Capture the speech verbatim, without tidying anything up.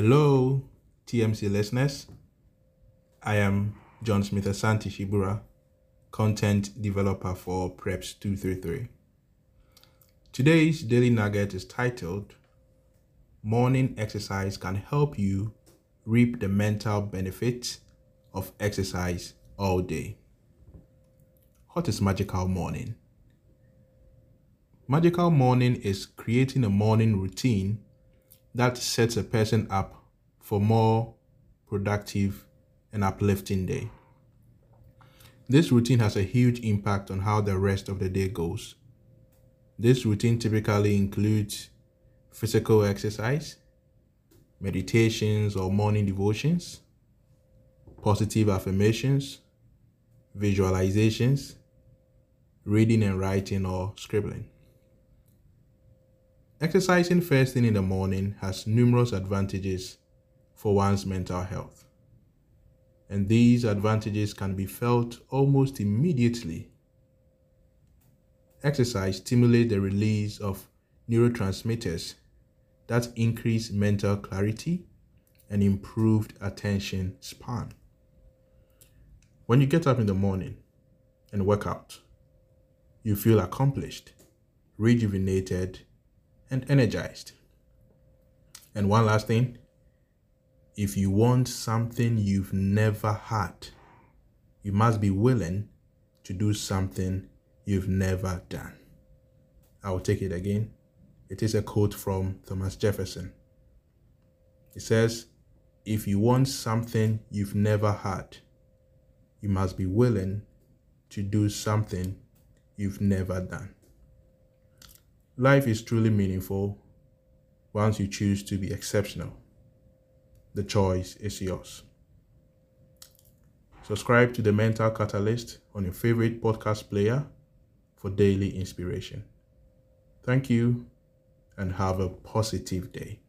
Hello, T M C listeners. I am John Smith Asante Shibura, content developer for Preps two thirty-three. Today's daily nugget is titled, Morning Exercise Can Help You Reap the Mental Benefits of Exercise All Day. What is magical morning? Magical morning is creating a morning routine that sets a person up for more productive and uplifting day. This routine has a huge impact on how the rest of the day goes. This routine typically includes physical exercise, meditations or morning devotions, positive affirmations, visualizations, reading and writing or scribbling. Exercising first thing in the morning has numerous advantages for one's mental health, and these advantages can be felt almost immediately. Exercise stimulates the release of neurotransmitters that increase mental clarity and improved attention span. When you get up in the morning and work out, you feel accomplished, rejuvenated, and energized. And one last thing, if you want something you've never had, you must be willing to do something you've never done. I will take it again. It is a quote from Thomas Jefferson. It says, if you want something you've never had, you must be willing to do something you've never done. Life is truly meaningful once you choose to be exceptional. The choice is yours. Subscribe to The Mental Catalyst on your favorite podcast player for daily inspiration. Thank you and have a positive day.